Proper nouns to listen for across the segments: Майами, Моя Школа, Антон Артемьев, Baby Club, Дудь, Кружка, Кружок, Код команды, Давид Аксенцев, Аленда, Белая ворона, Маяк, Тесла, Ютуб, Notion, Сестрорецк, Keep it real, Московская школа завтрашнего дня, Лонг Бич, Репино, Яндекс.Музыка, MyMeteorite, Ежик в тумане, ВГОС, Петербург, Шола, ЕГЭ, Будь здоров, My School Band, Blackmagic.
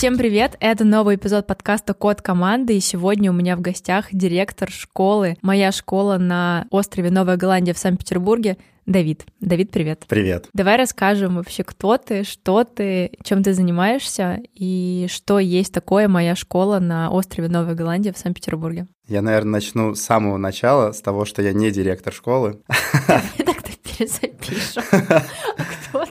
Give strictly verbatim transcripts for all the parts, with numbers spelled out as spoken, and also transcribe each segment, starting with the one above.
Всем привет! Это новый эпизод подкаста «Код команды», и сегодня у меня в гостях директор школы «Моя школа» на острове Новая Голландия в Санкт-Петербурге Давид. Давид, привет. Привет. Давай расскажем вообще, кто ты, что ты, чем ты занимаешься и что есть такое «Моя школа» на острове Новая Голландия в Санкт-Петербурге. Я, наверное, начну с самого начала, с того, что я не директор школы. Так-то перезапишем.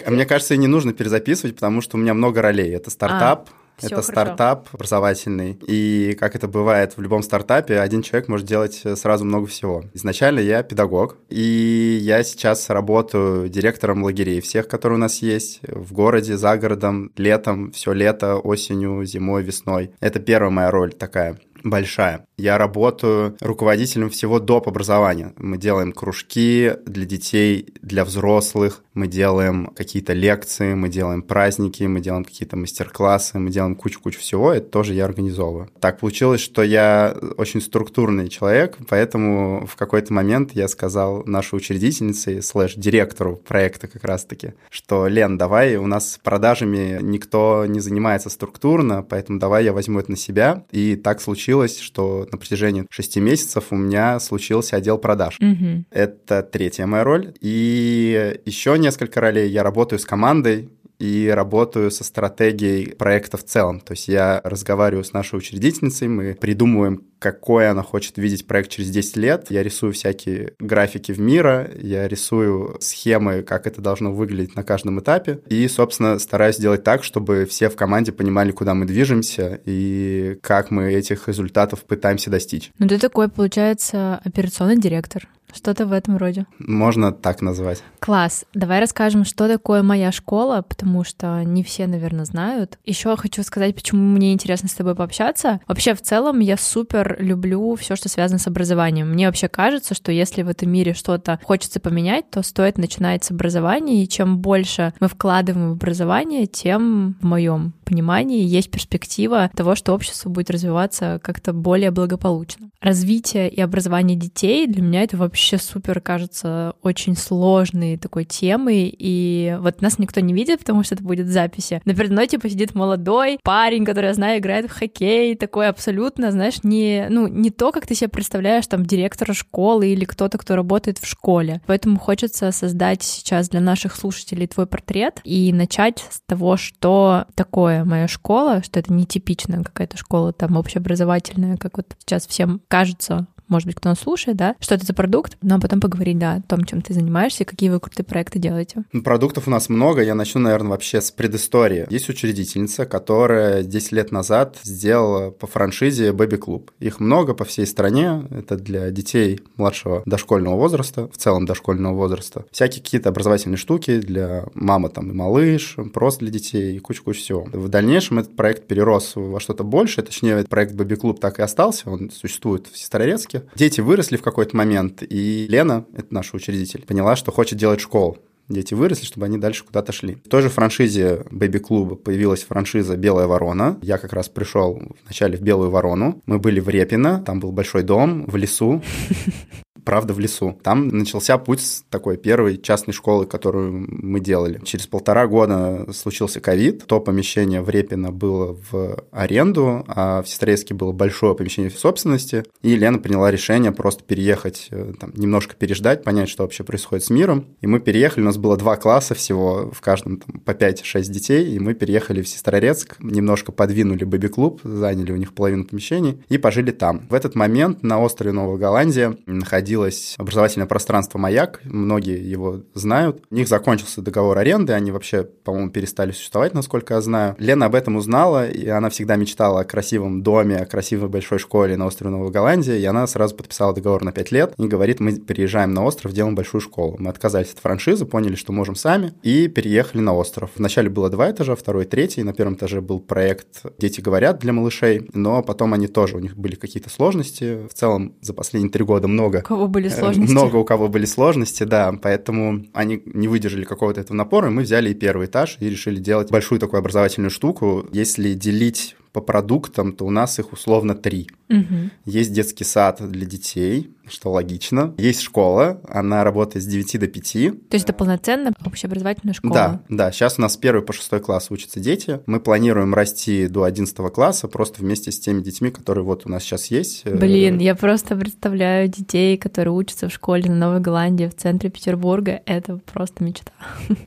Мне кажется, и не нужно перезаписывать, потому что у меня много ролей. Это стартап. Все это хорошо. Стартап образовательный, и, как это бывает в любом стартапе, один человек может делать сразу много всего. Изначально я педагог, и я сейчас работаю директором лагерей всех, которые у нас есть в городе, за городом, летом, все лето, осенью, зимой, весной. Это первая моя роль такая большая. Я работаю руководителем всего доп. Образования. Мы делаем кружки для детей, для взрослых, мы делаем какие-то лекции, мы делаем праздники, мы делаем какие-то мастер-классы, мы делаем кучу-кучу всего, это тоже я организовываю. Так получилось, что я очень структурный человек, поэтому в какой-то момент я сказал нашей учредительнице, слэш-директору проекта как раз-таки, что, Лен, давай, у нас продажами никто не занимается структурно, поэтому давай я возьму это на себя. И так случилось, что на протяжении шести месяцев у меня случился отдел продаж. Mm-hmm. Это третья моя роль. И еще несколько ролей. Я работаю с командой и работаю со стратегией проекта в целом. То есть я разговариваю с нашей учредительницей, мы придумываем, какой она хочет видеть проект через десять лет. Я рисую всякие графики в мира, я рисую схемы, как это должно выглядеть на каждом этапе. И, собственно, стараюсь делать так, чтобы все в команде понимали, куда мы движемся и как мы этих результатов пытаемся достичь. Ну ты такой, получается, операционный директор. Что-то в этом роде. Можно так назвать. Класс. Давай расскажем, что такое «Моя школа», потому что не все, наверное, знают. Еще хочу сказать, почему мне интересно с тобой пообщаться. Вообще, в целом, я супер люблю все, что связано с образованием. Мне вообще кажется, что если в этом мире что-то хочется поменять, то стоит начинать с образования, и чем больше мы вкладываем в образование, тем, в моем понимании, есть перспектива того, что общество будет развиваться как-то более благополучно. Развитие и образование детей для меня это вообще Вообще супер, кажется, очень сложной такой темой, и вот нас никто не видит, потому что это будет в записи. Но передо мной, типа, сидит молодой парень, который, я знаю, играет в хоккей, такой абсолютно, знаешь, не, ну, не то, как ты себе представляешь, там, директора школы или кто-то, кто работает в школе. Поэтому хочется создать сейчас для наших слушателей твой портрет и начать с того, что такое «Моя школа», что это нетипичная какая-то школа, там, общеобразовательная, как вот сейчас всем кажется, может быть, кто нас слушает, да, что это за продукт, но ну, а потом поговорить, да, о том, чем ты занимаешься и какие вы крутые проекты делаете. Ну, продуктов у нас много, я начну, наверное, вообще с предыстории. Есть учредительница, которая десять лет назад сделала по франшизе Baby Club. Их много по всей стране, это для детей младшего дошкольного возраста, в целом дошкольного возраста. Всякие какие-то образовательные штуки для мамы, там, и малыш, просто для детей, и куча-куча всего. В дальнейшем этот проект перерос во что-то большее, точнее, проект Baby Club так и остался, он существует в Сестрорецке. Дети выросли в какой-то момент, и Лена, это наш учредитель, поняла, что хочет делать школу. Дети выросли, чтобы они дальше куда-то шли. В той же франшизе Baby Club появилась франшиза «Белая ворона». Я как раз пришел вначале в «Белую ворону». Мы были в Репино, там был большой дом, в лесу. Правда, в лесу. Там начался путь с такой первой частной школы, которую мы делали. Через полтора года случился ковид. То помещение в Репино было в аренду, а в Сестрорецке было большое помещение в собственности. И Лена приняла решение просто переехать, там, немножко переждать, понять, что вообще происходит с миром. И мы переехали. У нас было два класса всего, в каждом там, по пять-шесть детей. И мы переехали в Сестрорецк, немножко подвинули Baby Club, заняли у них половину помещений и пожили там. В этот момент на острове Новая Голландия находились образовательное пространство «Маяк», многие его знают. У них закончился договор аренды, они вообще, по-моему, перестали существовать, насколько я знаю. Лена об этом узнала, и она всегда мечтала о красивом доме, о красивой большой школе на острове Новая Голландия, и она сразу подписала договор на пять лет и говорит, мы переезжаем на остров, делаем большую школу. Мы отказались от франшизы, поняли, что можем сами, и переехали на остров. Вначале было два этажа, второй, третий, на первом этаже был проект «Дети говорят» для малышей, но потом они тоже, у них были какие-то сложности. В целом за последние три года много... были сложности. Много у кого были сложности, да, поэтому они не выдержали какого-то этого напора, и мы взяли и первый этаж и решили делать большую такую образовательную штуку. Если делить по продуктам, то у нас их условно три. Угу. Есть детский сад для детей, что логично. Есть школа, она работает с девяти до пяти. То есть это полноценно общеобразовательная школа? Да, да. Сейчас у нас с первого по шестой класс учатся дети. Мы планируем расти до одиннадцатого класса просто вместе с теми детьми, которые вот у нас сейчас есть. Блин, я просто представляю детей, которые учатся в школе на Новой Голландии в центре Петербурга. Это просто мечта.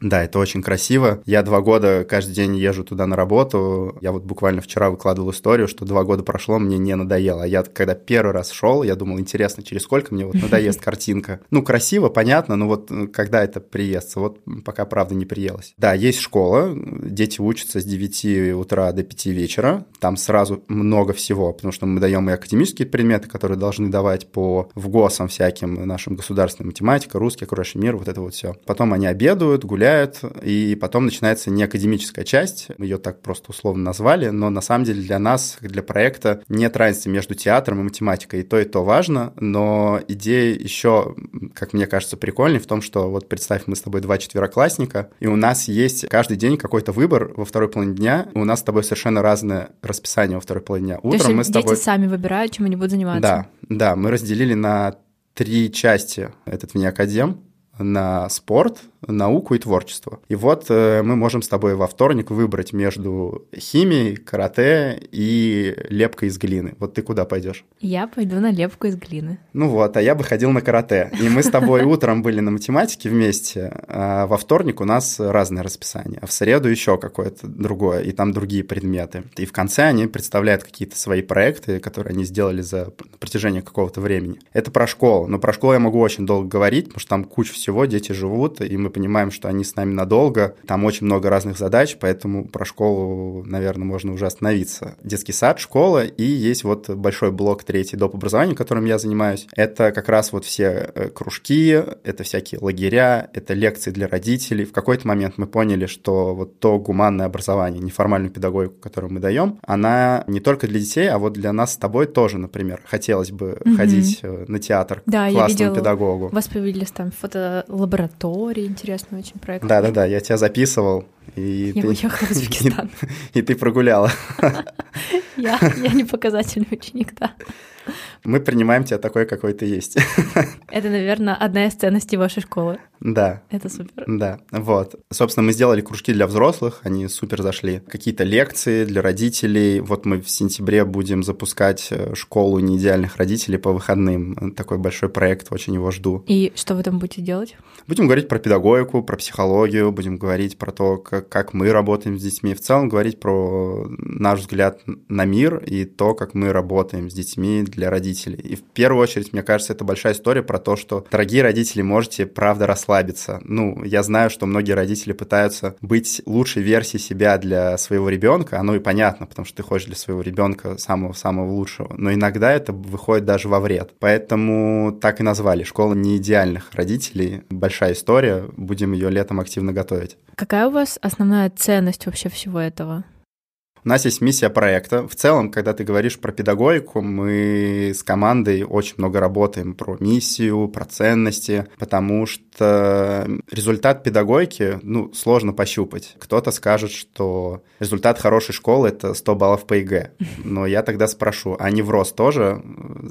Да, это очень красиво. Я два года каждый день езжу туда на работу. Я вот буквально вчера выкладывал историю, что два года прошло, мне не надоело. Я когда первый раз шел, я думал, интересно, через сколько мне вот надоест картинка. Ну, красиво, понятно, но вот когда это приестся, вот пока правда не приелось. Да, есть школа, дети учатся с девяти утра до пяти вечера. Там сразу много всего, потому что мы даем и академические предметы, которые должны давать по ВГОСам всяким нашим государственным, математика, русский, окружающий мир, вот это вот все. Потом они обедают, гуляют, и потом начинается неакадемическая часть. Ее так просто условно назвали, но на самом деле для нас, для проекта, нет разницы между театром и математикой. И то, и то важно, но идея еще, как мне кажется, прикольнее в том, что вот представь, мы с тобой два четвероклассника, и у нас есть каждый день какой-то выбор во второй половине дня, у нас с тобой совершенно разное расписание во второй половине дня. Утром мы с тобой... дети сами выбирают, чем они будут заниматься. Да, да, мы разделили на три части этот внеакадем, на спорт, науку и творчество. И вот э, мы можем с тобой во вторник выбрать между химией, карате и лепкой из глины. Вот ты куда пойдешь? Я пойду на лепку из глины. Ну вот, а я бы ходил на карате. И мы с тобой утром были на математике вместе, а во вторник у нас разное расписание, а в среду еще какое-то другое, и там другие предметы. И в конце они представляют какие-то свои проекты, которые они сделали за протяжение какого-то времени. Это про школу, но про школу я могу очень долго говорить, потому что там куча всего, дети живут, и мы понимаем, что они с нами надолго, там очень много разных задач, поэтому про школу, наверное, можно уже остановиться. Детский сад, школа, и есть вот большой блок третий доп. Образования, которым я занимаюсь. Это как раз вот все кружки, это всякие лагеря, это лекции для родителей. В какой-то момент мы поняли, что вот то гуманное образование, неформальную педагогику, которую мы даем, она не только для детей, а вот для нас с тобой тоже, например, хотелось бы угу. ходить на театр к да, классному педагогу. Вас появились там фотолаборатории, интересный очень проект. Да-да-да, я тебя записывал. И я ты... уехала в Узбекистан. И, и ты прогуляла. Я, я не показательный ученик, да. Мы принимаем тебя такой, какой ты есть. Это, наверное, одна из ценностей вашей школы. Да. Это супер. Да, вот. Собственно, мы сделали кружки для взрослых, они супер зашли. Какие-то лекции для родителей. Вот мы в сентябре будем запускать школу неидеальных родителей по выходным. Такой большой проект, очень его жду. И что вы там будете делать? Будем говорить про педагогику, про психологию, будем говорить про то, как, как мы работаем с детьми. В целом говорить про наш взгляд на мир и то, как мы работаем с детьми для родителей. И в первую очередь, мне кажется, это большая история про то, что, дорогие родители, можете правда расслабиться. Ну, я знаю, что многие родители пытаются быть лучшей версией себя для своего ребенка. Оно и понятно, потому что ты хочешь для своего ребенка самого-самого лучшего. Но иногда это выходит даже во вред. Поэтому так и назвали. Школа неидеальных родителей. Большая история. Будем ее летом активно готовить. Какая у вас основная ценность вообще всего этого? У нас есть миссия проекта. В целом, когда ты говоришь про педагогику, мы с командой очень много работаем про миссию, про ценности, потому что результат педагогики, ну, сложно пощупать. Кто-то скажет, что результат хорошей школы – это сто баллов по ЕГЭ. Но я тогда спрошу, а невроз тоже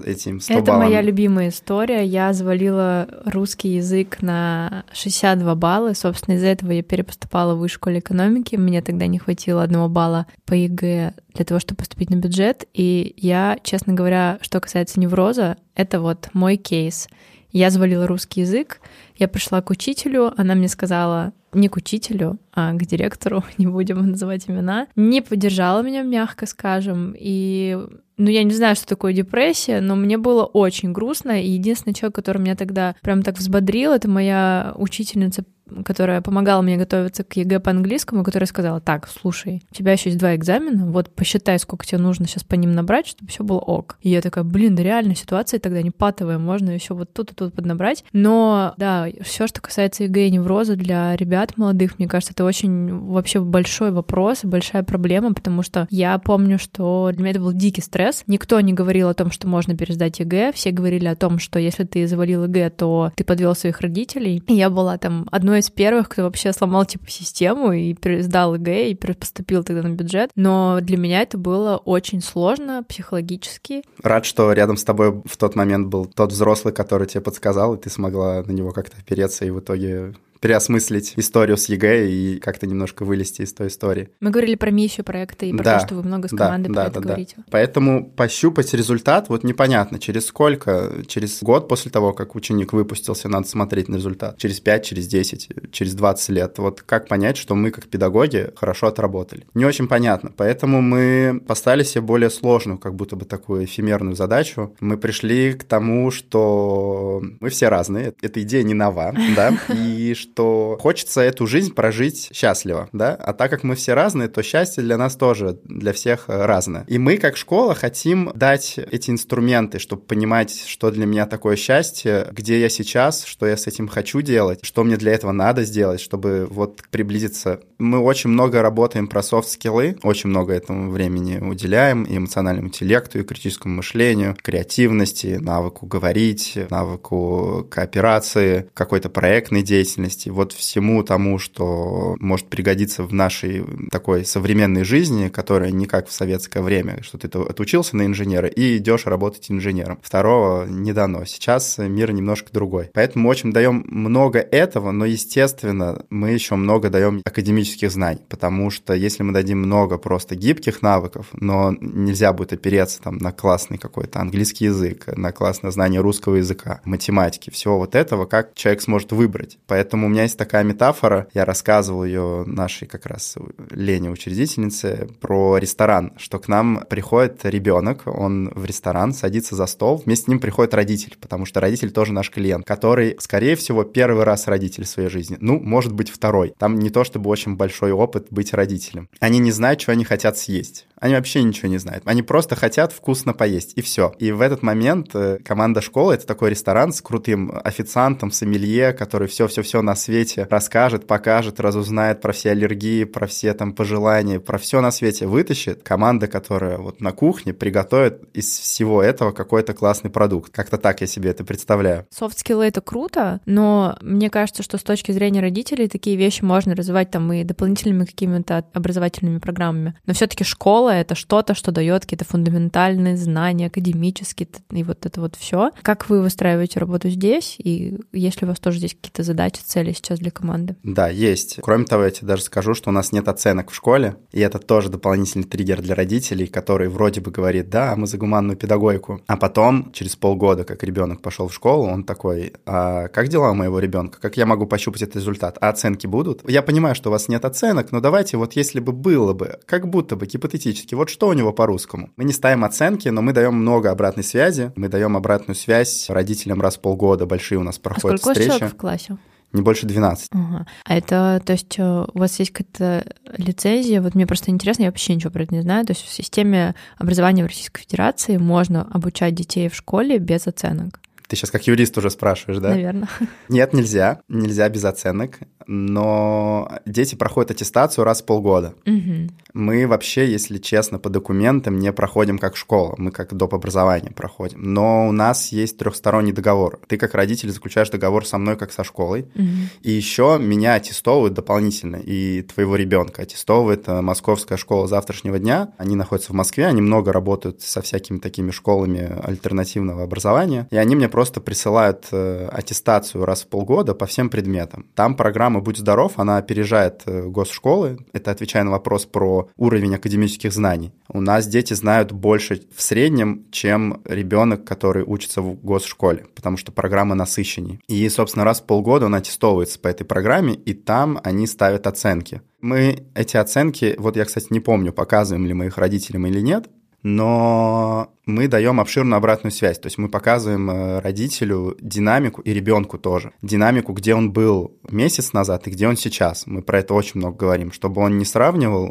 этим сто баллов? Это моя любимая история. Я завалила русский язык на шестьдесят два балла. Собственно, из-за этого я перепоступала в Высшую школу экономики. Мне тогда не хватило одного балла по ЕГЭ для того, чтобы поступить на бюджет. И я, честно говоря, что касается невроза, это вот мой кейс. Я завалила русский язык, я пришла к учителю, она мне сказала, не к учителю, а к директору, не будем называть имена, не поддержала меня, мягко скажем, и... Ну, я не знаю, что такое депрессия, но мне было очень грустно, и единственный человек, который меня тогда прям так взбодрил, это моя учительница, которая помогала мне готовиться к ЕГЭ по-английскому, которая сказала, так, слушай, у тебя еще есть два экзамена, вот посчитай, сколько тебе нужно сейчас по ним набрать, чтобы все было ок. И я такая, блин, да реально, ситуация тогда не патовая, можно еще вот тут и тут поднабрать. Но, да, все, что касается ЕГЭ и невроза для ребят молодых, мне кажется, это очень вообще большой вопрос, большая проблема, потому что я помню, что для меня это был дикий стресс. Никто не говорил о том, что можно пересдать ЕГЭ, все говорили о том, что если ты завалил ЕГЭ, то ты подвел своих родителей. И я была там одной из первых, кто вообще сломал типа систему и сдал ЕГЭ и поступил тогда на бюджет. Но для меня это было очень сложно психологически. Рад, что рядом с тобой в тот момент был тот взрослый, который тебе подсказал, и ты смогла на него как-то опереться, и в итоге переосмыслить историю с ЕГЭ и как-то немножко вылезти из той истории. Мы говорили про миссию проекта и про да, то, что вы много с командой да, про да, это да, говорите. Да. Поэтому пощупать результат, вот непонятно, через сколько, через год после того, как ученик выпустился, надо смотреть на результат, через пять, через десять, через двадцать лет. Вот как понять, что мы как педагоги хорошо отработали? Не очень понятно, поэтому мы поставили себе более сложную, как будто бы такую эфемерную задачу. Мы пришли к тому, что мы все разные, эта идея не нова, да, и что что хочется эту жизнь прожить счастливо, да, а так как мы все разные, то счастье для нас тоже, для всех разное. И мы, как школа, хотим дать эти инструменты, чтобы понимать, что для меня такое счастье, где я сейчас, что я с этим хочу делать, что мне для этого надо сделать, чтобы вот приблизиться. Мы очень много работаем про софт-скиллы, очень много этому времени уделяем, и эмоциональному интеллекту, и критическому мышлению, креативности, навыку говорить, навыку кооперации, какой-то проектной деятельности, вот всему тому, что может пригодиться в нашей такой современной жизни, которая не как в советское время, что ты отучился на инженера и идешь работать инженером. Второго не дано. Сейчас мир немножко другой. Поэтому мы очень даем много этого, но, естественно, мы еще много даем академических знаний, потому что если мы дадим много просто гибких навыков, но нельзя будет опереться там на классный какой-то английский язык, на классное знание русского языка, математики, всего вот этого, как человек сможет выбрать. Поэтому у меня есть такая метафора, я рассказывал ее нашей как раз Лене, учредительнице, про ресторан, что к нам приходит ребенок, он в ресторан садится за стол, вместе с ним приходит родитель, потому что родитель тоже наш клиент, который, скорее всего, первый раз родитель в своей жизни, ну, может быть, второй, там не то чтобы очень большой опыт быть родителем. Они не знают, что они хотят съесть, они вообще ничего не знают, они просто хотят вкусно поесть, и все. И в этот момент команда школы — это такой ресторан с крутым официантом, сомелье, который все-все-все на свете расскажет, покажет, разузнает про все аллергии, про все там пожелания, про все на свете вытащит. Команда, которая вот на кухне приготовит из всего этого какой-то классный продукт. Как-то так я себе это представляю. Софт-скиллы — это круто, но мне кажется, что с точки зрения родителей такие вещи можно развивать там и дополнительными какими-то образовательными программами. Но все-таки школа — это что-то, что дает какие-то фундаментальные знания, академические, и вот это вот все. Как вы выстраиваете работу здесь? И есть ли у вас тоже здесь какие-то задачи, цели сейчас для команды? Да, есть. Кроме того, я тебе даже скажу, что у нас нет оценок в школе, и это тоже дополнительный триггер для родителей, который вроде бы говорит, да, мы за гуманную педагогику. А потом, через полгода, как ребенок пошел в школу, он такой, а как дела у моего ребенка? Как я могу пощупать этот результат? А оценки будут? Я понимаю, что у вас нет оценок, но давайте вот если бы было бы, как будто бы, гипотетически, вот что у него по-русскому? Мы не ставим оценки, но мы даем много обратной связи, мы даем обратную связь родителям раз в полгода, большие у нас проходят встречи. А сколько человек в классе? Не больше двенадцати. Ага. А это, то есть, у вас есть какая-то лицензия? Вот мне просто интересно, я вообще ничего про это не знаю. То есть в системе образования в Российской Федерации можно обучать детей в школе без оценок? Ты сейчас как юрист уже спрашиваешь, да? Наверное. Нет, нельзя. Нельзя без оценок. Но дети проходят аттестацию раз в полгода. Угу. Мы вообще, если честно, по документам не проходим как школа. Мы как доп. Образование проходим. Но у нас есть трехсторонний договор. Ты как родитель заключаешь договор со мной, как со школой. Угу. И еще меня аттестовывают дополнительно. И твоего ребенка аттестовывает Московская школа завтрашнего дня. Они находятся в Москве. Они много работают со всякими такими школами альтернативного образования. И они мне просто... просто присылают аттестацию раз в полгода по всем предметам. Там программа «Будь здоров», она опережает госшколы. Это отвечая на вопрос про уровень академических знаний. У нас дети знают больше в среднем, чем ребенок, который учится в госшколе, потому что программа насыщеннее. И, собственно, раз в полгода он аттестовывается по этой программе, и там они ставят оценки. Мы эти оценки, вот я, кстати, не помню, показываем ли мы их родителям или нет, но мы даем обширную обратную связь, то есть мы показываем родителю динамику и ребенку тоже, динамику, где он был месяц назад и где он сейчас, мы про это очень много говорим, чтобы он не сравнивал,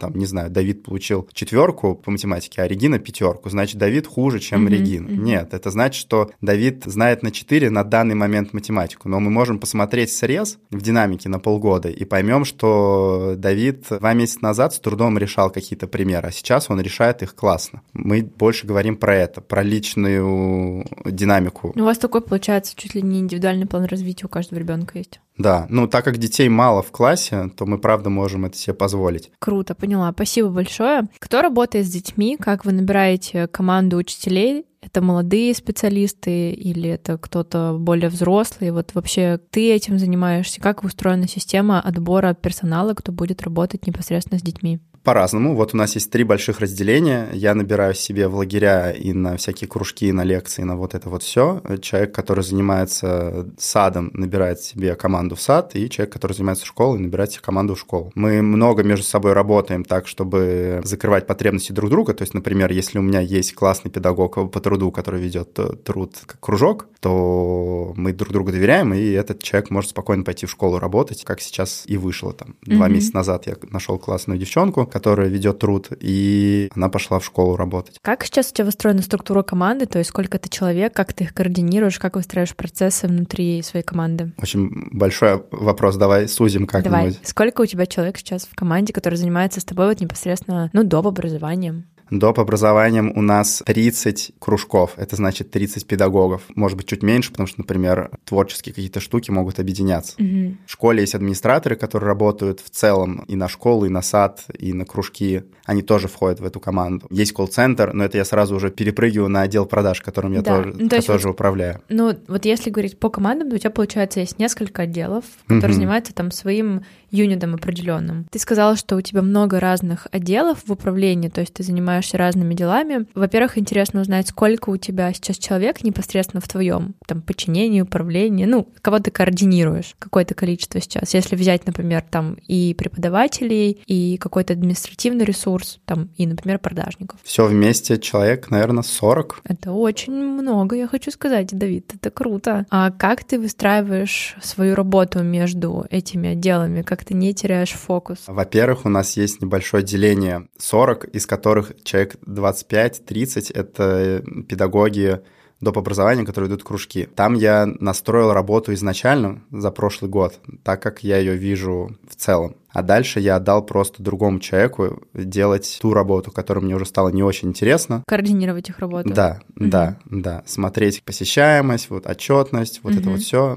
там, не знаю, Давид получил четверку по математике, а Регина пятерку, значит, Давид хуже, чем mm-hmm. Регина. Нет, это значит, что Давид знает на четыре на данный момент математику, но мы можем посмотреть срез в динамике на полгода и поймем, что Давид два месяца назад с трудом решал какие-то примеры, а сейчас он решает их классно. классно. Мы больше говорим про это, про личную динамику. У вас такой, получается, чуть ли не индивидуальный план развития у каждого ребенка есть. Да, ну так как детей мало в классе, то мы правда можем это себе позволить. Круто, поняла, спасибо большое. Кто работает с детьми, как вы набираете команду учителей? Это молодые специалисты или это кто-то более взрослый? Вот вообще ты этим занимаешься? Как устроена система отбора персонала, кто будет работать непосредственно с детьми? По-разному. Вот у нас есть три больших разделения. Я набираю себе в лагеря и на всякие кружки, и на лекции, и на вот это вот все. Человек, который занимается садом, набирает себе команду в сад, и человек, который занимается школой, набирает себе команду в школу. Мы много между собой работаем так, чтобы закрывать потребности друг друга. То есть, например, если у меня есть классный педагог по труду, который ведет труд как кружок, то мы друг другу доверяем, и этот человек может спокойно пойти в школу работать, как сейчас и вышло там. Mm-hmm. Два месяца назад я нашел классную девчонку, которая ведет труд, и она пошла в школу работать. Как сейчас у тебя выстроена структура команды, то есть сколько это человек, как ты их координируешь, как выстраиваешь процессы внутри своей команды? Очень большой вопрос, давай сузим как-нибудь. Давай, сколько у тебя человек сейчас в команде, который занимается с тобой вот непосредственно, ну, доп. Образованием? Доп. Образованием у нас тридцать кружков, это значит тридцать педагогов. Может быть, чуть меньше, потому что, например, творческие какие-то штуки могут объединяться. Угу. В школе есть администраторы, которые работают в целом и на школу, и на сад, и на кружки. Они тоже входят в эту команду. Есть колл-центр, но это я сразу уже перепрыгиваю на отдел продаж, которым я да. тоже, ну, то тоже вот, управляю. Ну, вот если говорить по командам, то у тебя, получается, есть несколько отделов, которые угу. занимаются там своим юнитом определенным. Ты сказала, что у тебя много разных отделов в управлении, то есть ты занимаешься разными делами. Во-первых, интересно узнать, сколько у тебя сейчас человек непосредственно в твоем там подчинении, управлении, ну, кого ты координируешь, какое-то количество сейчас. Если взять, например, там и преподавателей, и какой-то административный ресурс, там, и, например, продажников. Все вместе человек, наверное, сорок. Это очень много, я хочу сказать, Давид, это круто. А как ты выстраиваешь свою работу между этими отделами? Как ты не теряешь фокус? Во-первых, у нас есть небольшое деление сорок, из которых человек двадцать пять тридцать — это педагоги доп. Образования, которые идут в кружки. Там я настроил работу изначально за прошлый год, так как я ее вижу в целом. А дальше я отдал просто другому человеку делать ту работу, которая мне уже стала не очень интересна. Координировать их работу. Да, угу. да, да. Смотреть посещаемость, вот отчетность, вот угу. это вот все,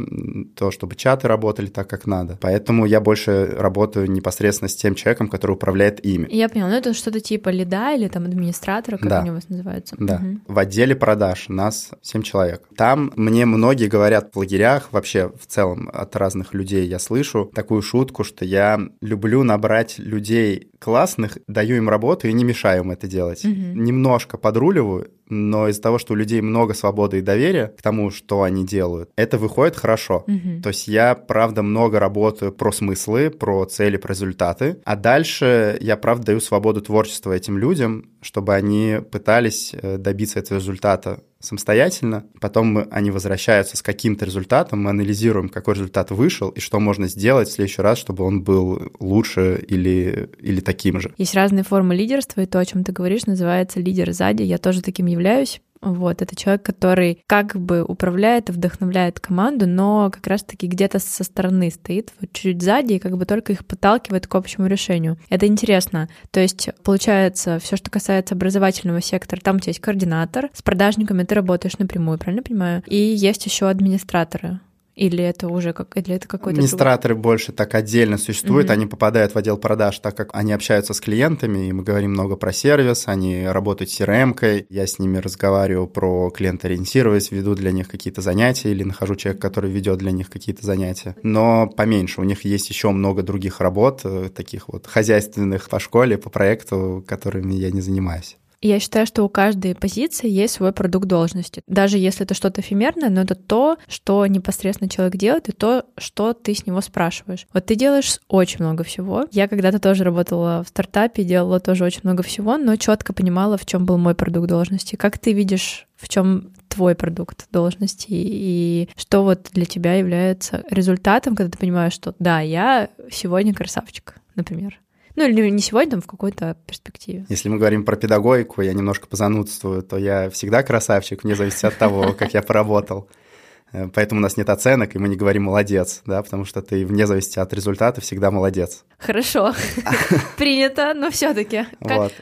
то, чтобы чаты работали так, как надо. Поэтому я больше работаю непосредственно с тем человеком, который управляет ими. Я поняла, ну это что-то типа лида или там администратора, как да. они у вас называются. Да. Угу. В отделе продаж нас семь человек. Там мне многие говорят в лагерях, вообще в целом от разных людей я слышу такую шутку, что я... люблю набрать людей классных, даю им работу и не мешаю им это делать. Mm-hmm. Немножко подруливаю, но из-за того, что у людей много свободы и доверия к тому, что они делают, это выходит хорошо. Mm-hmm. То есть я, правда, много работаю про смыслы, про цели, про результаты, а дальше я, правда, даю свободу творчества этим людям, чтобы они пытались добиться этого результата самостоятельно, потом мы, они возвращаются с каким-то результатом, мы анализируем, какой результат вышел и что можно сделать в следующий раз, чтобы он был лучше или, или таким же. Есть разные формы лидерства, и то, о чем ты говоришь, называется лидер сзади, я тоже таким являюсь. Вот, это человек, который как бы управляет и вдохновляет команду, но как раз-таки где-то со стороны стоит, вот чуть сзади, и как бы только их подталкивает к общему решению. Это интересно. То есть, получается, все, что касается образовательного сектора, там у тебя есть координатор, с продажниками ты работаешь напрямую, правильно понимаю? И есть еще администраторы. Или это уже как, или это какой-то... Администраторы другой? Больше так отдельно существуют, mm-hmm. они попадают в отдел продаж, так как они общаются с клиентами, и мы говорим много про сервис, они работают си эр эм-кой, я с ними разговариваю про клиент-ориентированность, веду для них какие-то занятия или нахожу человека, который ведет для них какие-то занятия. Но поменьше, у них есть еще много других работ, таких вот хозяйственных по школе, по проекту, которыми я не занимаюсь. Я считаю, что у каждой позиции есть свой продукт должности. Даже если это что-то эфемерное, но это то, что непосредственно человек делает, и то, что ты с него спрашиваешь. Вот ты делаешь очень много всего. Я когда-то тоже работала в стартапе, делала тоже очень много всего, но четко понимала, в чем был мой продукт должности. Как ты видишь, в чем твой продукт должности и что вот для тебя является результатом, когда ты понимаешь, что да, я сегодня красавчик, например. Ну, или не сегодня, там в какой-то перспективе. Если мы говорим про педагогику, я немножко позанудствую, то я всегда красавчик, вне зависимости от того, как я поработал. поэтому у нас нет оценок, и мы не говорим «молодец», да, потому что ты вне зависимости от результата всегда молодец. Хорошо, принято, но все-таки.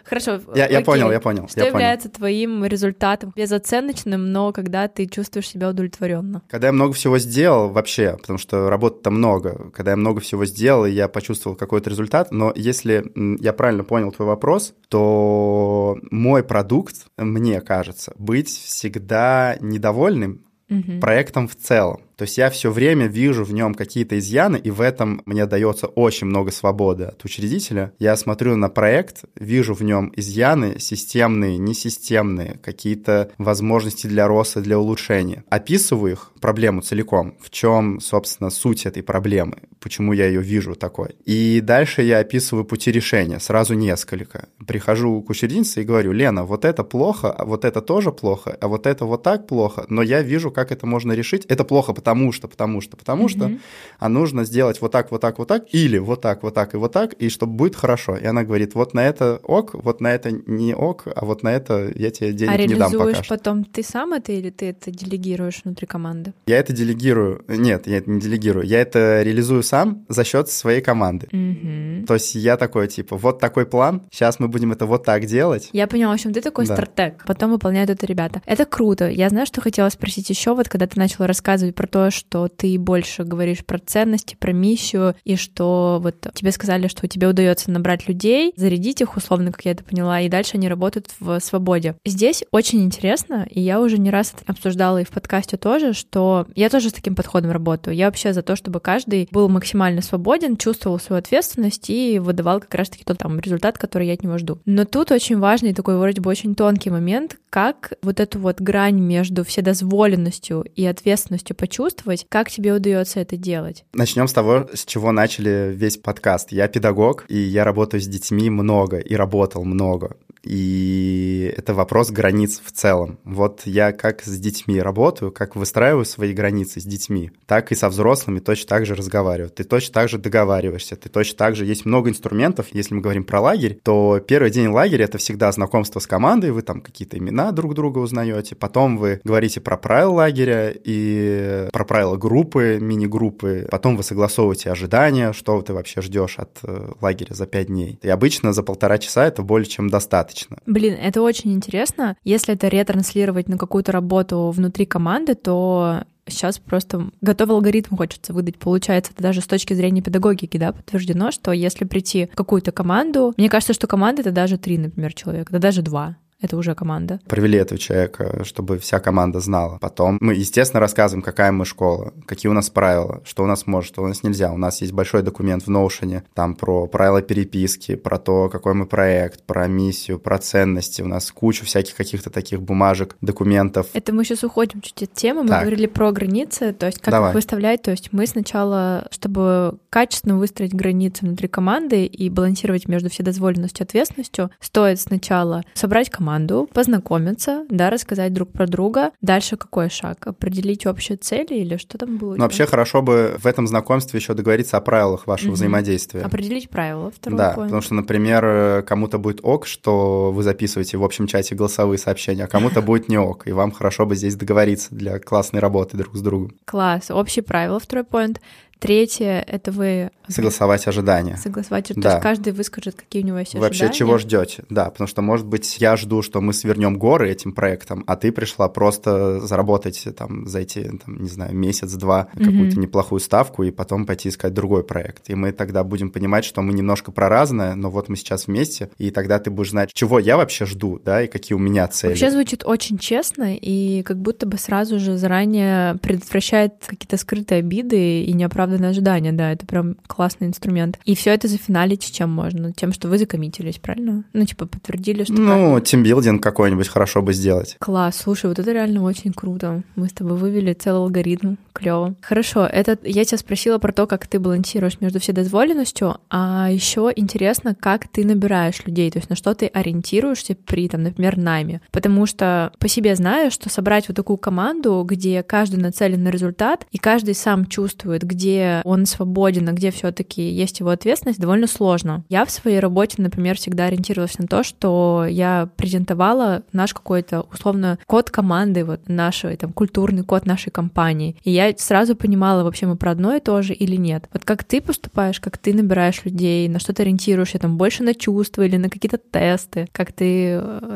Хорошо, я понял, я понял. Что является твоим результатом безоценочным, но когда ты чувствуешь себя удовлетворенно? Когда я много всего сделал вообще, потому что работы-то много, когда я много всего сделал, и я почувствовал какой-то результат, но если я правильно понял твой вопрос, то мой продукт, мне кажется, быть всегда недовольным Uh-huh. проектом в целом. То есть я все время вижу в нем какие-то изъяны, и в этом мне дается очень много свободы от учредителя. Я смотрю на проект, вижу в нем изъяны системные, несистемные, какие-то возможности для роста, для улучшения. Описываю их, проблему целиком, в чем, собственно, суть этой проблемы, почему я ее вижу такой. И дальше я описываю пути решения, сразу несколько. Прихожу к учредительнице и говорю: Лена, вот это плохо, вот это тоже плохо, а вот это вот так плохо, но я вижу, как это можно решить. Это плохо, потому потому что, потому что, потому mm-hmm. что, а нужно сделать вот так, вот так, вот так, или вот так, вот так и вот так, и чтобы будет хорошо. И она говорит: вот на это ок, вот на это не ок, а вот на это я тебе денег а не дам пока. А реализуешь потом ты сам это или ты это делегируешь внутри команды? Я это делегирую, нет, я это не делегирую, я это реализую сам за счет своей команды. Mm-hmm. То есть я такой, типа, вот такой план, сейчас мы будем это вот так делать. Я поняла, в общем, ты такой да. стратег, потом выполняют это ребята. Это круто. Я знаю, что хотела спросить еще, вот когда ты начала рассказывать про то, что ты больше говоришь про ценности, про миссию, и что вот тебе сказали, что тебе удается набрать людей, зарядить их, условно, как я это поняла, и дальше они работают в свободе. Здесь очень интересно, и я уже не раз это обсуждала и в подкасте тоже, что я тоже с таким подходом работаю. Я вообще за то, чтобы каждый был максимально свободен, чувствовал свою ответственность и выдавал как раз-таки тот там результат, который я от него жду. Но тут очень важный такой вроде бы очень тонкий момент, как вот эту вот грань между вседозволенностью и ответственностью почувствовать, как тебе удается это делать? Начнем с того, с чего начали весь подкаст. Я педагог, и я работаю с детьми много, и работал много. И это вопрос границ в целом. Вот я как с детьми работаю, как выстраиваю свои границы с детьми, так и со взрослыми точно так же разговариваю. Ты точно так же договариваешься, ты точно так же... Есть много инструментов. Если мы говорим про лагерь, то первый день лагеря — это всегда знакомство с командой, вы там какие-то имена друг друга узнаете, потом вы говорите про правила лагеря и про правила группы, мини-группы, потом вы согласовываете ожидания, что ты вообще ждешь от лагеря за пять дней. И обычно за полтора часа это более чем достаточно. Блин, это очень интересно. Если это ретранслировать на какую-то работу внутри команды, то сейчас просто готовый алгоритм хочется выдать. Получается, это даже с точки зрения педагогики, да, подтверждено, что если прийти в какую-то команду... Мне кажется, что команда — это даже три, например, человека, да даже два. Это уже команда. Провели этого человека, чтобы вся команда знала. Потом мы, естественно, рассказываем, какая мы школа, какие у нас правила, что у нас может, что у нас нельзя. У нас есть большой документ в Notion, там про правила переписки, про то, какой мы проект, про миссию, про ценности. У нас куча всяких каких-то таких бумажек, документов. Это мы сейчас уходим чуть от темы. Мы так. говорили про границы, то есть как Давай. их выставлять. То есть мы сначала, чтобы качественно выстроить границы внутри команды и балансировать между вседозволенностью и ответственностью, стоит сначала собрать команду, команду, познакомиться, да, рассказать друг про друга. Дальше какой шаг? Определить общие цели или что там было? Ну, вообще хорошо бы в этом знакомстве еще договориться о правилах вашего mm-hmm. взаимодействия. Определить правила, второй Да, point. Потому что, например, кому-то будет ок, что вы записываете в общем чате голосовые сообщения, а кому-то будет не ок, и вам хорошо бы здесь договориться для классной работы друг с другом. Класс, общие правила, второй поинт. Третье — это вы... Согласовать ожидания. Согласовать, да. То есть каждый выскажет, какие у него есть ожидания. Вообще, чего ждете, да, потому что, может быть, я жду, что мы свернем горы этим проектом, а ты пришла просто заработать, там, зайти, там, не знаю, месяц-два какую-то mm-hmm. неплохую ставку и потом пойти искать другой проект. И мы тогда будем понимать, что мы немножко про разное, но вот мы сейчас вместе, и тогда ты будешь знать, чего я вообще жду, да, и какие у меня цели. Вообще звучит очень честно и как будто бы сразу же заранее предотвращает какие-то скрытые обиды и неоправданные на ожидания, да, это прям классный инструмент. И все это зафиналить чем можно? Тем, что вы закоммитились, правильно? Ну, типа, подтвердили, что... Ну, тимбилдинг какой-нибудь хорошо бы сделать. Класс, слушай, вот это реально очень круто. Мы с тобой вывели целый алгоритм, клево. Хорошо, это я тебя спросила про то, как ты балансируешь между вседозволенностью, а еще интересно, как ты набираешь людей, то есть на что ты ориентируешься при, там, например, найме. Потому что по себе знаю, что собрать вот такую команду, где каждый нацелен на результат, и каждый сам чувствует, где где он свободен, а где все-таки есть его ответственность, довольно сложно. Я в своей работе, например, всегда ориентировалась на то, что я презентовала наш какой-то, условно, код команды вот нашей, там, культурный код нашей компании. И я сразу понимала, вообще мы про одно и то же или нет. Вот как ты поступаешь, как ты набираешь людей, на что ты ориентируешься, там, больше на чувства или на какие-то тесты, как ты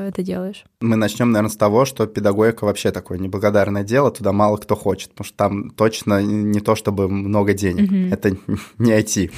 это делаешь? Мы начнем, наверное, с того, что педагогика вообще такое неблагодарное дело, туда мало кто хочет, потому что там точно не то, чтобы много денег. Mm-hmm. Это не ай ти.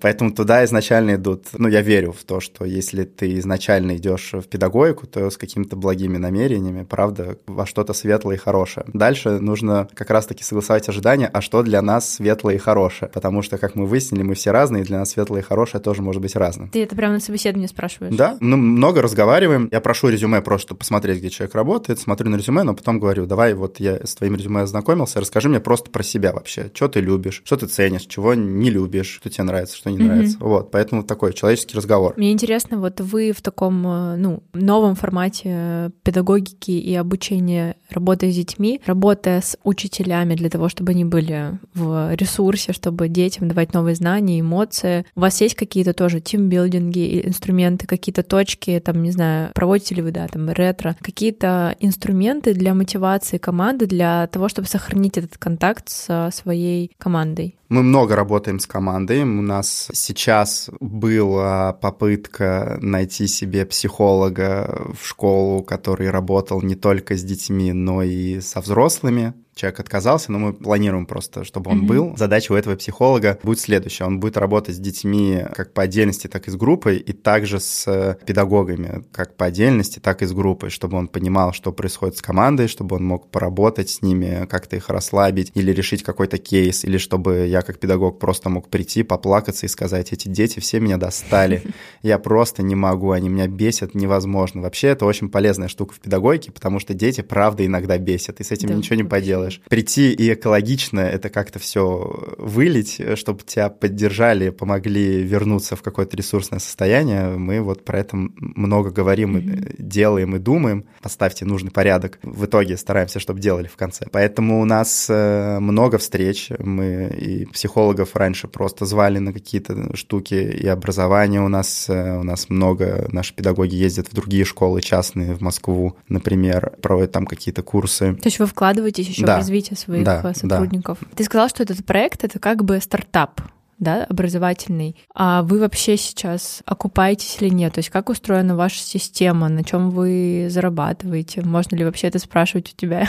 Поэтому туда изначально идут... Ну, я верю в то, что если ты изначально идешь в педагогику, то с какими-то благими намерениями, правда, во что-то светлое и хорошее. Дальше нужно как раз-таки согласовать ожидания, а что для нас светлое и хорошее. Потому что, как мы выяснили, мы все разные, и для нас светлое и хорошее тоже может быть разным. Ты это прямо на собеседовании спрашиваешь? Да. Ну, много разговариваем. Я прошу резюме просто посмотреть, где человек работает, смотрю на резюме, но потом говорю, давай вот я с твоим резюме ознакомился, расскажи мне просто про себя вообще. Что ты любишь, что ты ценишь, чего не любишь, что тебе нравится, что не mm-hmm. нравится. Вот, поэтому такой человеческий разговор. Мне интересно, вот вы в таком, ну, новом формате педагогики и обучения, работая с детьми, работая с учителями для того, чтобы они были в ресурсе, чтобы детям давать новые знания, эмоции. У вас есть какие-то тоже тимбилдинги, инструменты, какие-то точки, там, не знаю, проводите ли вы, да, там, ретро, какие-то инструменты для мотивации команды, для того, чтобы сохранить этот контакт со своей командой? Мы много работаем с командой. У нас сейчас была попытка найти себе психолога в школу, который работал не только с детьми, но и со взрослыми. Человек отказался, но мы планируем просто, чтобы он mm-hmm. был. Задача у этого психолога будет следующая. Он будет работать с детьми как по отдельности, так и с группой, и также с педагогами как по отдельности, так и с группой, чтобы он понимал, что происходит с командой, чтобы он мог поработать с ними, как-то их расслабить или решить какой-то кейс, или чтобы я как педагог просто мог прийти, поплакаться и сказать, эти дети все меня достали, я просто не могу, они меня бесят, невозможно. Вообще это очень полезная штука в педагогике, потому что дети, правда, иногда бесят, и с этим ничего не поделаешь. Прийти и экологично это как-то все вылить, чтобы тебя поддержали, помогли вернуться в какое-то ресурсное состояние. Мы вот про это много говорим, mm-hmm. делаем и думаем. Поставьте нужный порядок. В итоге стараемся, чтобы делали в конце. Поэтому у нас много встреч. Мы и психологов раньше просто звали на какие-то штуки, и образование у нас. У нас много, наши педагоги ездят в другие школы частные, в Москву, например, проводят там какие-то курсы. То есть вы вкладываетесь еще, да, развития своих, да, сотрудников. Да. Ты сказал, что этот проект — это как бы стартап, да, образовательный. А вы вообще сейчас окупаетесь или нет? То есть как устроена ваша система? На чем вы зарабатываете? Можно ли вообще это спрашивать у тебя?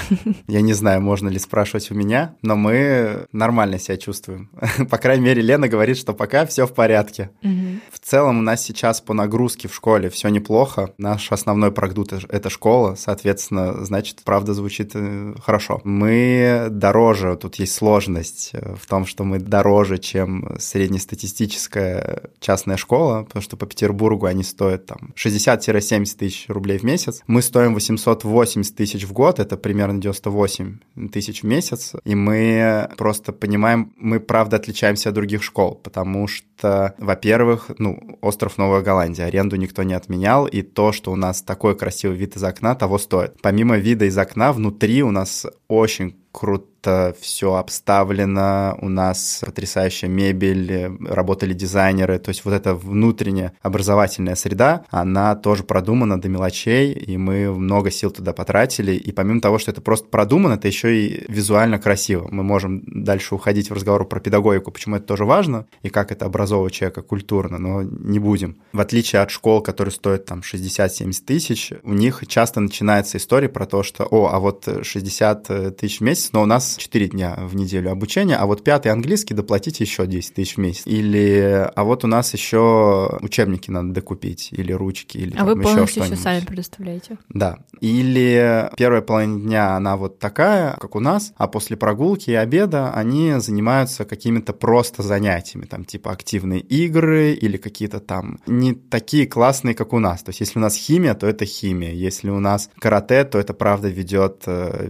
Я не знаю, можно ли спрашивать у меня, но мы нормально себя чувствуем. По крайней мере, Лена говорит, что пока все в порядке. Угу. В целом у нас сейчас по нагрузке в школе все неплохо. Наш основной продукт — это школа, соответственно, значит, правда звучит хорошо. Мы дороже, тут есть сложность в том, что мы дороже, чем среднестатистическая частная школа, потому что по Петербургу они стоят там шестьдесят-семьдесят тысяч рублей в месяц. Мы стоим восемьсот восемьдесят тысяч в год, это примерно девяносто восемь тысяч в месяц, и мы просто понимаем, мы правда отличаемся от других школ, потому что, во-первых, ну, остров Новая Голландия, аренду никто не отменял, и то, что у нас такой красивый вид из окна, того стоит. Помимо вида из окна, внутри у нас очень круто все обставлено, у нас потрясающая мебель, работали дизайнеры, то есть вот эта внутренняя образовательная среда, она тоже продумана до мелочей, и мы много сил туда потратили, и помимо того, что это просто продумано, это еще и визуально красиво. Мы можем дальше уходить в разговор про педагогику, почему это тоже важно, и как это образовывает человека культурно, но не будем. В отличие от школ, которые стоят там шестьдесят-семьдесят тысяч, у них часто начинается история про то, что, о, а вот шестьдесят тысяч в месяц, но у нас четыре дня в неделю обучения, а вот пятый английский доплатите еще десять тысяч в месяц. Или, а вот у нас еще учебники надо докупить, или ручки, или а там еще что-нибудь. А вы полностью еще сами предоставляете. Да. Или первая половина дня, она вот такая, как у нас, а после прогулки и обеда они занимаются какими-то просто занятиями, там типа активные игры или какие-то там не такие классные, как у нас. То есть если у нас химия, то это химия. Если у нас карате, то это правда ведет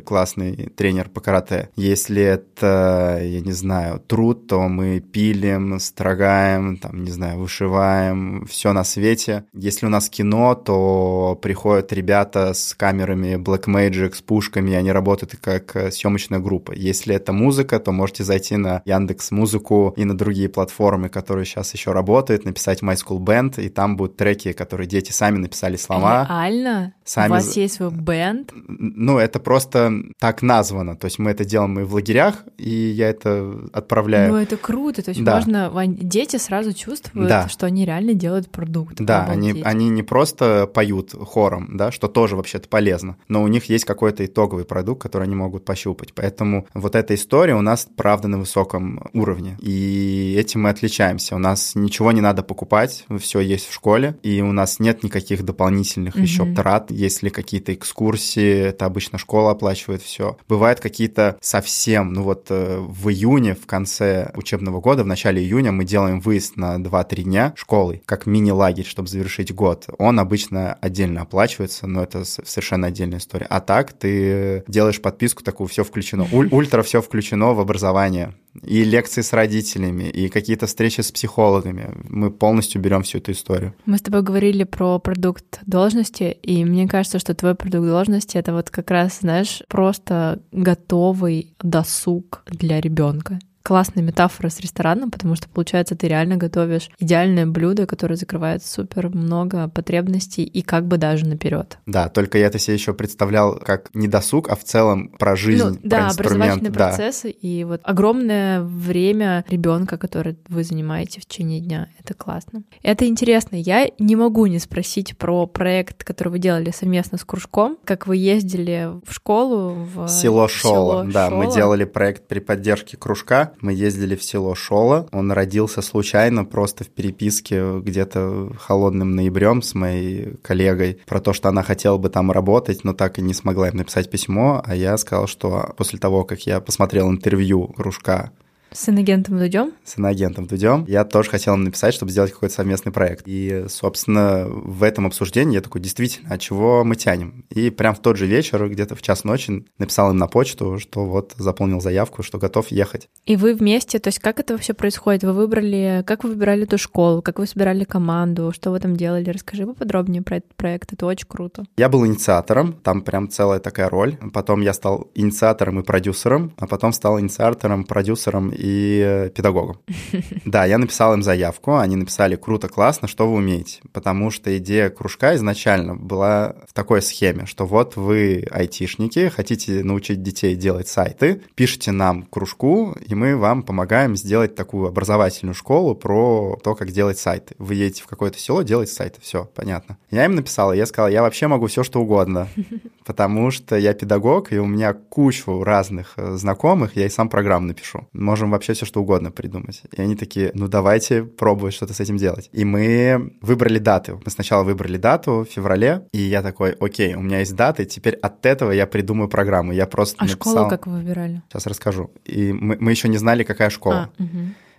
классный тренер по карате. Если это, я не знаю, труд, то мы пилим, строгаем, там, не знаю, вышиваем, все на свете. Если у нас кино, то приходят ребята с камерами Blackmagic, с пушками, они работают как съемочная группа. Если это музыка, то можете зайти на Яндекс.Музыку и на другие платформы, которые сейчас еще работают, написать My School Band, и там будут треки, которые дети сами написали слова. Реально? Сами... У вас есть свой бэнд? Ну, это просто так названо. То есть мы это делаем и в лагерях, и я это отправляю. Ну, это круто. То есть да. можно... Дети сразу чувствуют, да. что они реально делают продукт. Да, они, они не просто поют хором, да, что тоже вообще-то полезно, но у них есть какой-то итоговый продукт, который они могут пощупать. Поэтому вот эта история у нас, правда, на высоком уровне. И этим мы отличаемся. У нас ничего не надо покупать, все есть в школе, и у нас нет никаких дополнительных mm-hmm. еще трат. Если какие-то экскурсии, это обычно школа оплачивает все. Бывают какие-то совсем, ну вот в июне, в конце учебного года, в начале июня мы делаем выезд на два-три дня школы, как мини-лагерь, чтобы завершить год. Он обычно отдельно оплачивается, но это совершенно отдельная история. А так ты делаешь подписку такую, все включено, уль- ультра все включено в образование. И лекции с родителями, и какие-то встречи с психологами. Мы полностью берем всю эту историю. Мы с тобой говорили про продукт должности, и мне кажется, что твой продукт должности — это вот как раз, знаешь, просто готовый досуг для ребенка. Классная метафора с рестораном, потому что, получается, ты реально готовишь идеальное блюдо, которое закрывает супер много потребностей и как бы даже наперед. Да, только я это себе еще представлял как не досуг, а в целом про жизнь, ну, про да, инструмент. Образовательные да. процессы и вот огромное время ребенка, которое вы занимаете в течение дня. Это классно. Это интересно. Я не могу не спросить про проект, который вы делали совместно с Кружком, как вы ездили в школу. В село Шола. Село да, Шола. Мы делали проект при поддержке Кружка. Мы ездили в село Шола. Он родился случайно, просто в переписке где-то холодным ноябрем с моей коллегой про то, что она хотела бы там работать, но так и не смогла им написать письмо. А я сказал, что после того, как я посмотрел интервью Кружка с инагентом Дудем? С инагентом Дудем. Я тоже хотел им написать, чтобы сделать какой-то совместный проект. И, собственно, в этом обсуждении я такой, действительно, а чего мы тянем? И прям в тот же вечер, где-то в час ночи, написал им на почту, что вот заполнил заявку, что готов ехать. И вы вместе, то есть как это вообще происходит? Вы выбрали, как вы выбирали эту школу, как вы собирали команду, что вы там делали? Расскажи поподробнее про этот проект, это очень круто. Я был инициатором, там прям целая такая роль. Потом я стал инициатором и продюсером, а потом стал инициатором, продюсером и педагогом. Да, я написал им заявку, они написали «Круто, классно, что вы умеете?», потому что идея Кружка изначально была в такой схеме, что вот вы айтишники, хотите научить детей делать сайты, пишите нам Кружку, и мы вам помогаем сделать такую образовательную школу про то, как делать сайты. Вы едете в какое-то село, делаете сайты, все, понятно. Я им написал, я сказал, я вообще могу все, что угодно, потому что я педагог, и у меня кучу разных знакомых, я и сам программ напишу. Можем вообще все, что угодно придумать. И они такие, ну давайте пробовать что-то с этим делать. И мы выбрали дату. Мы сначала выбрали дату в феврале, и я такой, окей, у меня есть даты, теперь от этого я придумаю программу. Я просто а написал... школу как вы выбирали? Сейчас расскажу. И мы, мы еще не знали, какая школа. А, угу.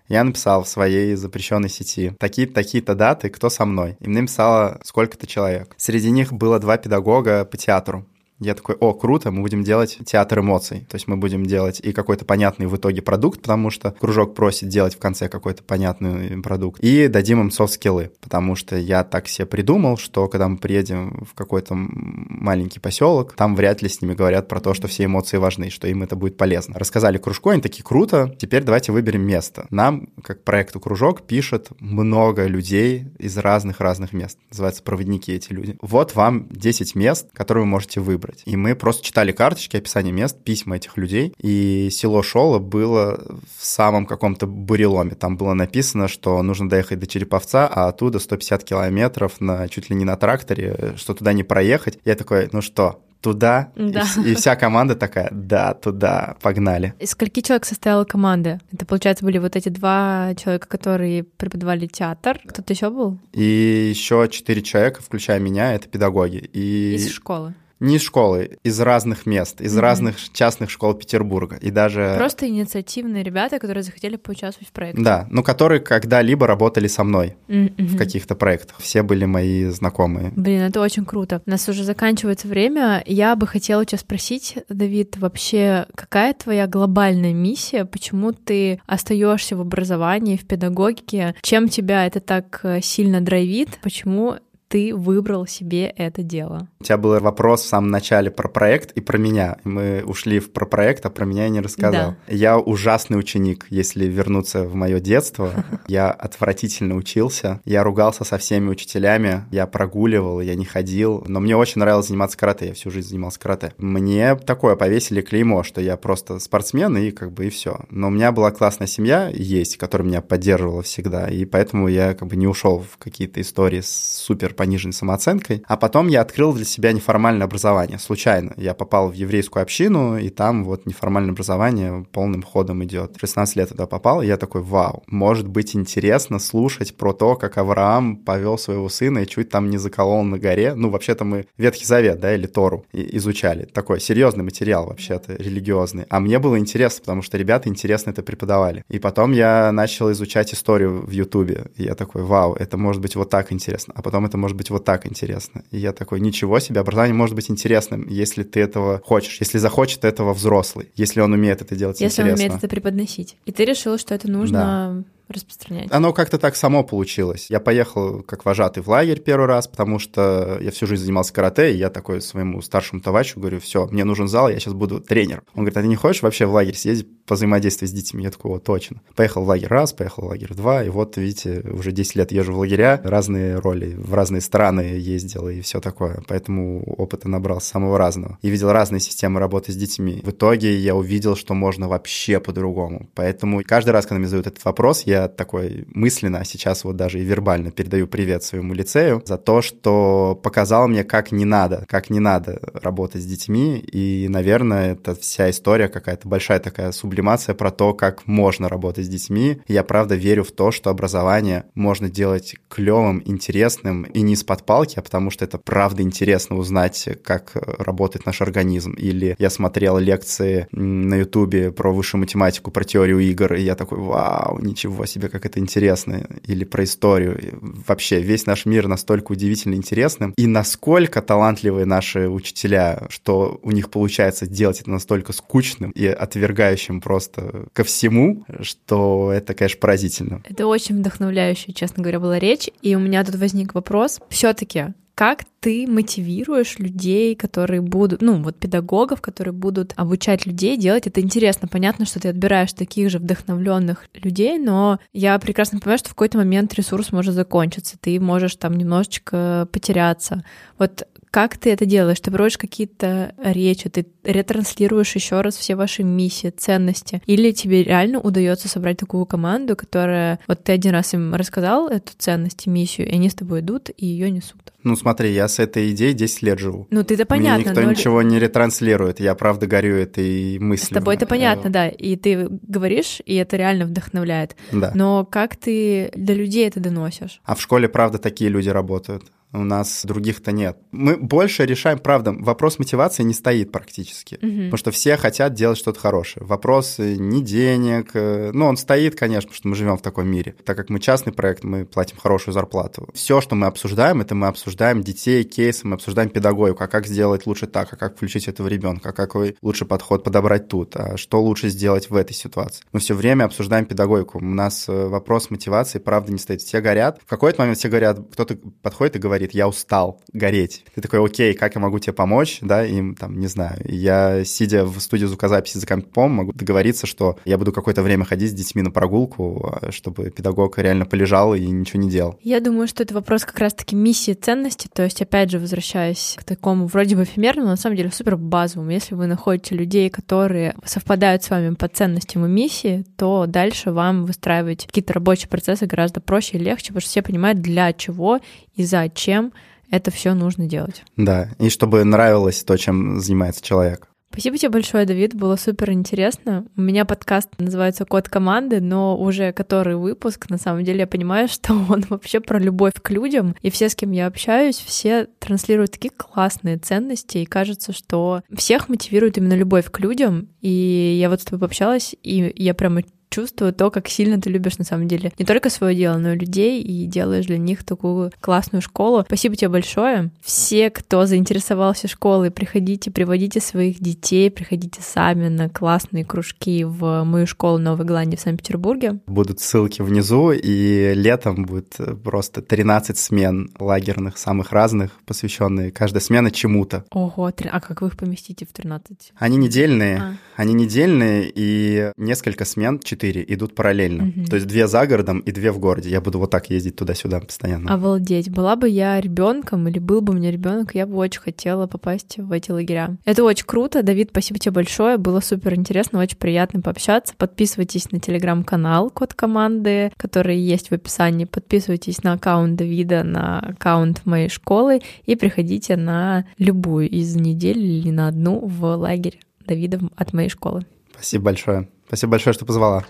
Я написал в своей запрещенной сети такие-то, такие-то даты, кто со мной. И мне написало сколько-то человек. Среди них было два педагога по театру. Я такой, о, круто, мы будем делать театр эмоций. То есть мы будем делать и какой-то понятный в итоге продукт, потому что Кружок просит делать в конце какой-то понятный продукт. И дадим им софт-скиллы, потому что я так себе придумал, что когда мы приедем в какой-то маленький поселок, там вряд ли с ними говорят про то, что все эмоции важны, что им это будет полезно. Рассказали Кружку, они такие, круто, теперь давайте выберем место. Нам, как проекту Кружок, пишет много людей из разных-разных мест. Называются проводники эти люди. Вот вам десять мест, которые вы можете выбрать. И мы просто читали карточки, описание мест, письма этих людей. И село Шола было в самом каком-то буреломе. Там было написано, что нужно доехать до Череповца, а оттуда сто пятьдесят километров на, чуть ли не на тракторе, что туда не проехать. Я такой, ну что... Туда, да. и, и вся команда такая, да, туда, погнали. Из скольки человек состояла команда? Это, получается, были вот эти два человека, которые преподавали театр. Кто-то еще был? И еще четыре человека, включая меня, это педагоги. И... Из школы? не из школы, из разных мест, из mm-hmm. разных частных школ Петербурга. И даже... Просто инициативные ребята, которые захотели поучаствовать в проекте. Да, но которые когда-либо работали со мной mm-hmm. в каких-то проектах. Все были мои знакомые. Блин, это очень круто. У нас уже заканчивается время. Я бы хотела тебя спросить, Давид, вообще какая твоя глобальная миссия? Почему ты остаешься в образовании, в педагогике? Чем тебя это так сильно драйвит? Почему ты выбрал себе это дело? У тебя был вопрос в самом начале про проект и про меня. Мы ушли в про проект, а про меня я не рассказал. Да. Я ужасный ученик, если вернуться в мое детство. Я отвратительно учился. Я ругался со всеми учителями. Я прогуливал, я не ходил. Но мне очень нравилось заниматься карате. Я всю жизнь занимался карате. Мне такое повесили клеймо, что я просто спортсмен и как бы и все. Но у меня была классная семья, есть, которая меня поддерживала всегда. И поэтому я как бы не ушел в какие-то истории с супер пониженной самооценкой, а потом я открыл для себя неформальное образование, случайно. Я попал в еврейскую общину, и там вот неформальное образование полным ходом идет. В шестнадцать лет туда попал, и я такой, вау, может быть интересно слушать про то, как Авраам повел своего сына и чуть там не заколол на горе. Ну, вообще-то мы Ветхий Завет, да, или Тору изучали. Такой серьезный материал вообще-то, религиозный. А мне было интересно, потому что ребята интересно это преподавали. И потом я начал изучать историю в Ютубе. И я такой, вау, это может быть вот так интересно. А потом это может может быть вот так интересно. И я такой, ничего себе, образование может быть интересным, если ты этого хочешь, если захочет этого взрослый, если он умеет это делать если интересно. Если он умеет это преподносить. И ты решила, что это нужно... Да. распространять. Оно как-то так само получилось. Я поехал как вожатый в лагерь первый раз, потому что я всю жизнь занимался карате, и я такой своему старшему товарищу говорю, все, мне нужен зал, я сейчас буду тренером. Он говорит, а ты не хочешь вообще в лагерь съездить по взаимодействию с детьми? Я такой, о, точно. Поехал в лагерь раз, поехал в лагерь два, и вот, видите, уже десять лет езжу в лагеря, разные роли, в разные страны ездил и все такое. Поэтому опыта набрал самого разного. И видел разные системы работы с детьми. В итоге я увидел, что можно вообще по-другому. Поэтому каждый раз, когда мне задают этот вопрос, я Я такой мысленно, а сейчас вот даже и вербально передаю привет своему лицею за то, что показал мне, как не надо, как не надо работать с детьми. И, наверное, это вся история какая-то большая такая сублимация про то, как можно работать с детьми. Я, правда, верю в то, что образование можно делать клевым, интересным и не из-под палки, а потому что это, правда, интересно узнать, как работает наш организм. Или я смотрел лекции на Ютубе про высшую математику, про теорию игр, и я такой, вау, ничего себе, как это интересно, или про историю. Вообще, весь наш мир настолько удивительно интересным, и насколько талантливые наши учителя, что у них получается делать это настолько скучным и отвергающим просто ко всему, что это, конечно, поразительно. Это очень вдохновляющая, честно говоря, была речь, и у меня тут возник вопрос. Все-таки, как ты мотивируешь людей, которые будут, ну, вот педагогов, которые будут обучать людей делать это интересно. Понятно, что ты отбираешь таких же вдохновленных людей, но я прекрасно понимаю, что в какой-то момент ресурс может закончиться, ты можешь там немножечко потеряться. Вот как ты это делаешь? Ты проводишь какие-то речи, ты ретранслируешь еще раз все ваши миссии, ценности, или тебе реально удается собрать такую команду, которая, вот ты один раз им рассказал эту ценность и миссию, и они с тобой идут и ее несут? Ну смотри, я с этой идеей десять лет живу. Ну ты-то понятно. Мне никто но... ничего не ретранслирует, я правда горю этой мыслью. С тобой это понятно, да, и ты говоришь, и это реально вдохновляет. Да. Но как ты до людей это доносишь? А в школе, правда, такие люди работают. У нас других-то нет. Мы больше решаем, правда, вопрос мотивации не стоит практически, mm-hmm. потому что все хотят делать что-то хорошее. Вопрос не денег, ну, он стоит, конечно, потому что мы живем в таком мире. Так как мы частный проект, мы платим хорошую зарплату. Все, что мы обсуждаем, это мы обсуждаем детей, кейсы, мы обсуждаем педагогику, а как сделать лучше так, а как включить этого ребенка, а какой лучше подход подобрать тут, а что лучше сделать в этой ситуации. Мы все время обсуждаем педагогику. У нас вопрос мотивации, правда, не стоит. Все горят. В какой-то момент все горят, кто-то подходит и говорит, говорит, я устал гореть. Ты такой, окей, как я могу тебе помочь, да, им там, не знаю, я, сидя в студии звукозаписи за компом, могу договориться, что я буду какое-то время ходить с детьми на прогулку, чтобы педагог реально полежал и ничего не делал. Я думаю, что это вопрос как раз-таки миссии, ценности, то есть, опять же, возвращаясь к такому вроде бы эфемерному, но на самом деле супер базовому, если вы находите людей, которые совпадают с вами по ценностям и миссии, то дальше вам выстраивать какие-то рабочие процессы гораздо проще и легче, потому что все понимают, для чего и за чем это все нужно делать. Да, и чтобы нравилось то, чем занимается человек. Спасибо тебе большое, Давид, было супер интересно. У меня подкаст называется «Код команды», но уже который выпуск, на самом деле я понимаю, что он вообще про любовь к людям, и все, с кем я общаюсь, все транслируют такие классные ценности, и кажется, что всех мотивирует именно любовь к людям, и я вот с тобой пообщалась, и я прямо чувствую то, как сильно ты любишь на самом деле не только свое дело, но и людей, и делаешь для них такую классную школу. Спасибо тебе большое. Все, кто заинтересовался школой, приходите, приводите своих детей, приходите сами на классные кружки в мою школу Новой Голландии в Санкт-Петербурге. Будут ссылки внизу, и летом будет просто тринадцать смен лагерных, самых разных, посвященные каждой смене чему-то. Ого, а как вы их поместите в тринадцать? Они недельные, а. они недельные, и несколько смен, четыре идут параллельно. Угу. То есть две за городом и две в городе. Я буду вот так ездить туда-сюда постоянно. Обалдеть. Была бы я ребенком или был бы у меня ребенок, я бы очень хотела попасть в эти лагеря. Это очень круто. Давид, спасибо тебе большое. Было супер интересно, очень приятно пообщаться. Подписывайтесь на телеграм-канал «Код команды», который есть в описании. Подписывайтесь на аккаунт Давида, на аккаунт моей школы и приходите на любую из недель или на одну в лагерь Давида от моей школы. Спасибо большое. Спасибо большое, что позвала.